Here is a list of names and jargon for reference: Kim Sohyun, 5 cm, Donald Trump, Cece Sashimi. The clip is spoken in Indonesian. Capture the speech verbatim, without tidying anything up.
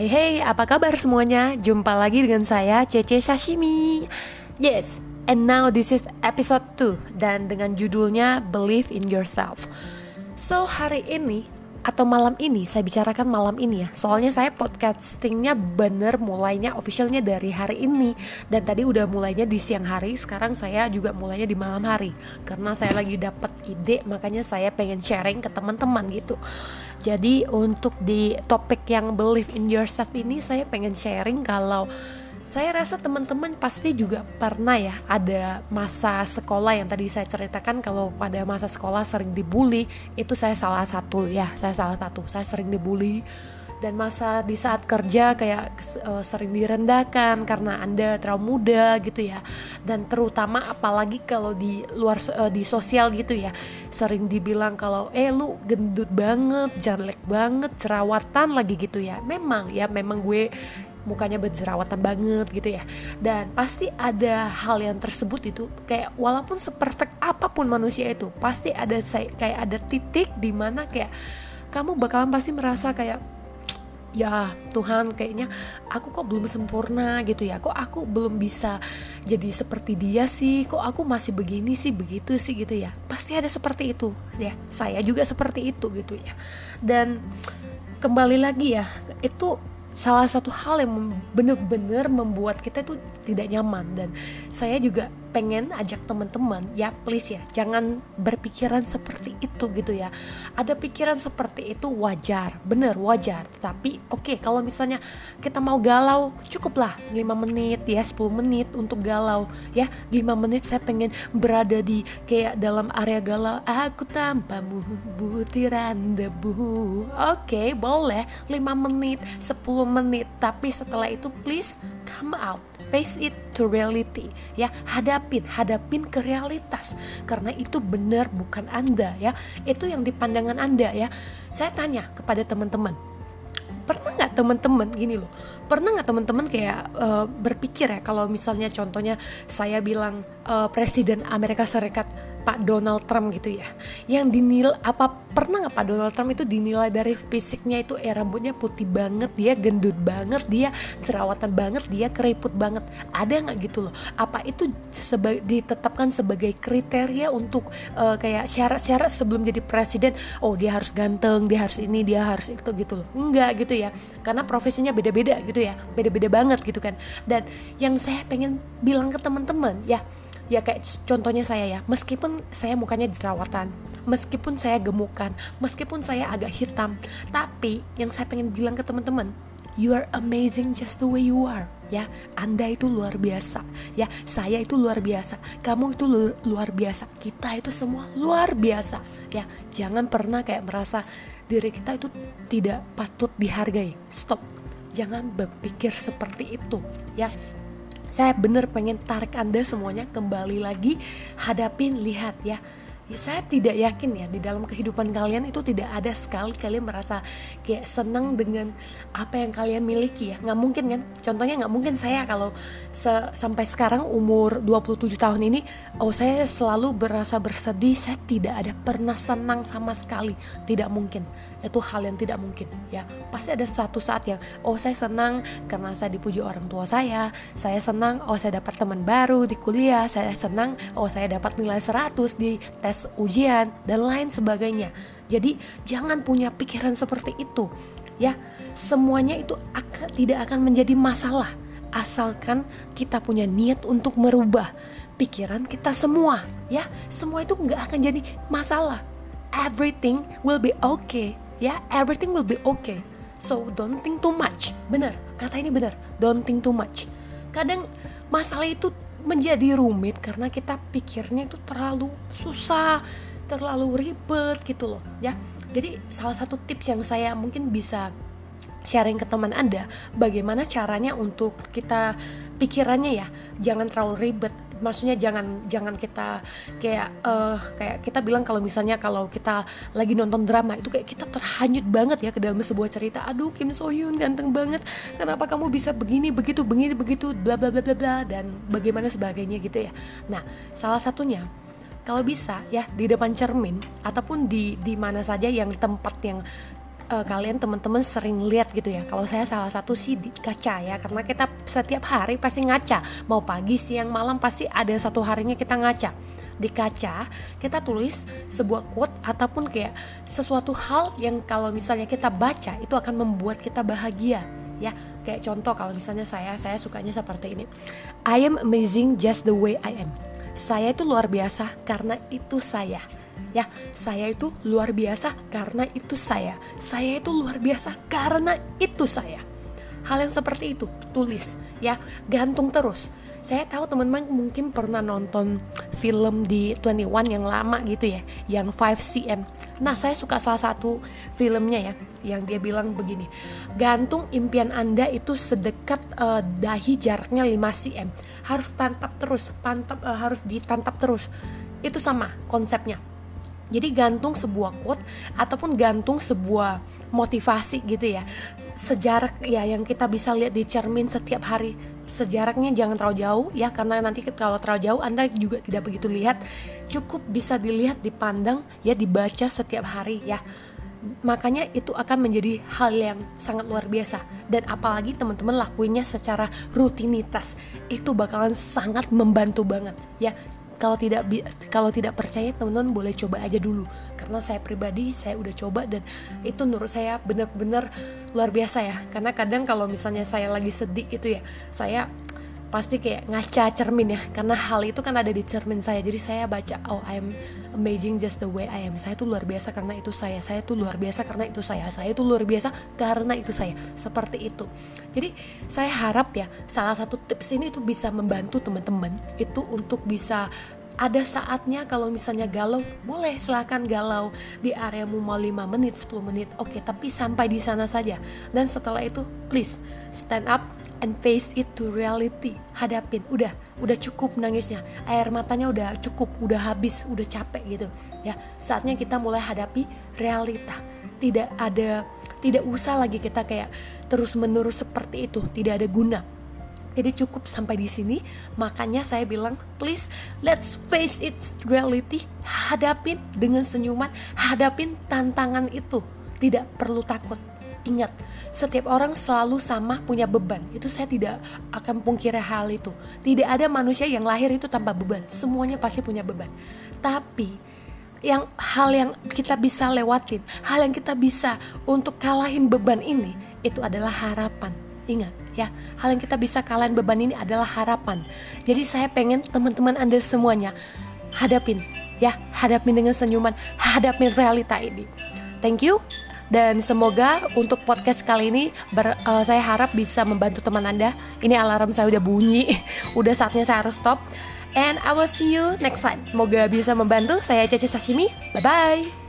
Hey hey, apa kabar semuanya? Jumpa lagi dengan saya, Cece Sashimi. Yes, and now this is episode two, dan dengan judulnya Believe in Yourself. So, hari ini atau malam ini, saya bicarakan malam ini ya. Soalnya saya podcastingnya bener mulainya officialnya dari hari ini. Dan tadi udah mulainya di siang hari, sekarang saya juga mulainya di malam hari. Karena saya lagi dapat ide, makanya saya pengen sharing ke teman-teman gitu. Jadi untuk di topik yang believe in yourself ini, saya pengen sharing kalau saya rasa teman-teman pasti juga pernah ya ada masa sekolah yang tadi saya ceritakan kalau pada masa sekolah sering dibully. Itu saya salah satu ya, saya salah satu, saya sering dibully. Dan masa di saat kerja kayak uh, sering direndahkan karena Anda terlalu muda gitu ya. Dan terutama apalagi kalau di luar uh, di sosial gitu ya, sering dibilang kalau eh lu gendut banget, jelek banget, jerawatan lagi gitu ya. Memang ya, memang gue mukanya berjerawatan banget gitu ya. Dan pasti ada hal yang tersebut itu kayak walaupun seperfect apapun manusia itu pasti ada kayak ada titik di mana kayak kamu bakalan pasti merasa kayak ya Tuhan kayaknya aku kok belum sempurna gitu ya, kok aku belum bisa jadi seperti dia sih, kok aku masih begini sih, begitu sih gitu ya. Pasti ada seperti itu ya, saya juga seperti itu gitu ya. Dan kembali lagi ya, itu salah satu hal yang benar-benar membuat kita itu tidak nyaman. Dan saya juga pengen ajak teman-teman, ya please ya, jangan berpikiran seperti itu gitu ya. Ada pikiran seperti itu wajar, bener wajar. Tetapi oke okay, kalau misalnya kita mau galau, cukuplah lima menit ya, sepuluh menit untuk galau ya. Lima menit saya pengen berada di kayak dalam area galau. Aku tanpamu butiran debu. Oke okay, boleh lima menit, sepuluh menit. Tapi setelah itu please come out, face it to reality ya, hadapin, hadapin ke realitas, karena itu benar bukan Anda ya, itu yang di pandangan Anda ya. Saya tanya kepada teman-teman, pernah nggak teman-teman gini loh, pernah nggak teman-teman kayak uh, berpikir ya kalau misalnya contohnya saya bilang uh, Presiden Amerika Serikat Pak Donald Trump gitu ya, yang dinilai apa, pernah nggak Pak Donald Trump itu dinilai dari fisiknya itu, eh rambutnya putih banget, dia gendut banget, dia jerawatan banget, dia keriput banget, ada nggak gitu loh? Apa itu seba- ditetapkan sebagai kriteria untuk uh, kayak syarat-syarat sebelum jadi presiden? Oh dia harus ganteng, dia harus ini, dia harus itu gitu loh? Enggak gitu ya, karena profesinya beda-beda gitu ya, beda-beda banget gitu kan. Dan yang saya pengen bilang ke teman-teman ya, ya kayak contohnya saya ya, meskipun saya mukanya jerawatan, meskipun saya gemukan, meskipun saya agak hitam, tapi yang saya pengen bilang ke teman-teman, you are amazing just the way you are ya. Anda itu luar biasa ya, saya itu luar biasa, kamu itu luar biasa, kita itu semua luar biasa ya. Jangan pernah kayak merasa diri kita itu tidak patut dihargai. Stop, jangan berpikir seperti itu ya. Saya bener pengen tarik Anda semuanya kembali lagi, hadapin, lihat ya. Ya saya tidak yakin ya di dalam kehidupan kalian itu tidak ada sekali kalian merasa kayak senang dengan apa yang kalian miliki ya. Nggak mungkin kan? Contohnya nggak mungkin saya kalau se- sampai sekarang umur dua puluh tujuh tahun ini, oh saya selalu berasa bersedih, saya tidak ada pernah senang sama sekali. Tidak mungkin. Itu hal yang tidak mungkin ya. Pasti ada suatu saat yang oh saya senang karena saya dipuji orang tua saya, saya senang oh saya dapat teman baru di kuliah, saya senang oh saya dapat nilai seratus di tes ujian dan lain sebagainya. Jadi jangan punya pikiran seperti itu ya. Semuanya itu akan, tidak akan menjadi masalah asalkan kita punya niat untuk merubah pikiran kita semua ya. Semua itu nggak akan jadi masalah. Everything will be okay ya, everything will be okay. So don't think too much. Bener, kata ini bener, don't think too much. Kadang masalah itu menjadi rumit karena kita pikirnya itu terlalu susah, terlalu ribet gitu loh ya. Jadi salah satu tips yang saya mungkin bisa sharing ke teman Anda, bagaimana caranya untuk kita pikirannya ya jangan terlalu ribet. Maksudnya jangan jangan kita kayak uh, kayak kita bilang kalau misalnya kalau kita lagi nonton drama itu kayak kita terhanyut banget ya ke dalam sebuah cerita. Aduh Kim Sohyun ganteng banget, kenapa kamu bisa begini begitu begini begitu bla bla bla bla bla dan bagaimana sebagainya gitu ya. Nah salah satunya kalau bisa ya di depan cermin ataupun di di mana saja yang tempat yang uh, kalian teman-teman sering lihat gitu ya. Kalau saya salah satu sih di kaca ya, karena kita setiap hari pasti ngaca, mau pagi, siang, malam pasti ada satu harinya kita ngaca. Di kaca kita tulis sebuah quote ataupun kayak sesuatu hal yang kalau misalnya kita baca itu akan membuat kita bahagia ya. Kayak contoh kalau misalnya saya saya sukanya seperti ini. I am amazing just the way I am. Saya itu luar biasa karena itu saya. Ya, saya itu luar biasa karena itu saya. Saya itu luar biasa karena itu saya. Hal yang seperti itu tulis ya, gantung terus. Saya tahu teman-teman mungkin pernah nonton film di dua puluh satu yang lama gitu ya, yang lima sentimeter. Nah, saya suka salah satu filmnya ya, yang dia bilang begini, gantung impian Anda itu sedekat uh, dahi, jaraknya lima sentimeter. Harus tantap terus, pantap, uh, harus ditantap terus. Itu sama konsepnya. Jadi gantung sebuah quote ataupun gantung sebuah motivasi gitu ya. Sejarak ya yang kita bisa lihat di cermin setiap hari. Sejaraknya jangan terlalu jauh ya, karena nanti kalau terlalu jauh Anda juga tidak begitu lihat. Cukup bisa dilihat, dipandang ya, dibaca setiap hari ya. Makanya itu akan menjadi hal yang sangat luar biasa. Dan apalagi teman-teman lakuinnya secara rutinitas, itu bakalan sangat membantu banget ya. Kalau tidak kalau tidak percaya, teman-teman boleh coba aja dulu. Karena saya pribadi, saya udah coba dan itu menurut saya benar-benar luar biasa ya. Karena kadang kalau misalnya saya lagi sedih gitu ya, saya pasti kayak ngaca cermin ya. Karena hal itu kan ada di cermin saya. Jadi saya baca, oh I am amazing just the way I am. Saya tuh luar biasa karena itu saya. Saya tuh luar biasa karena itu saya. Saya tuh luar biasa karena itu saya. Seperti itu. Jadi saya harap ya, salah satu tips ini itu bisa membantu teman-teman itu untuk bisa ada saatnya kalau misalnya galau, boleh silakan galau di areamu mau lima menit, sepuluh menit. Oke, tapi sampai di sana saja. Dan setelah itu please stand up and face it to reality. Hadapin. Udah, udah cukup nangisnya. Air matanya udah cukup, udah habis, udah capek gitu. Ya, saatnya kita mulai hadapi realita. Tidak ada Tidak usah lagi kita kayak terus-menerus seperti itu, tidak ada guna. Jadi cukup sampai di sini. Makanya saya bilang, please let's face its reality. Hadapin dengan senyuman, hadapin tantangan itu. Tidak perlu takut. Ingat, setiap orang selalu sama punya beban. Itu saya tidak akan pungkiri hal itu. Tidak ada manusia yang lahir itu tanpa beban. Semuanya pasti punya beban. Tapi yang hal yang kita bisa lewatin, hal yang kita bisa untuk kalahin beban ini, itu adalah harapan. Ingat ya, hal yang kita bisa kalahin beban ini adalah harapan. Jadi saya pengen teman-teman Anda semuanya hadapin ya, hadapin dengan senyuman, hadapin realita ini. Thank you. Dan semoga untuk podcast kali ini ber, uh, saya harap bisa membantu teman Anda. Ini alarm saya udah bunyi. Udah saatnya saya harus stop. And I will see you next time. Moga bisa membantu. Saya Cece Sashimi. Bye-bye.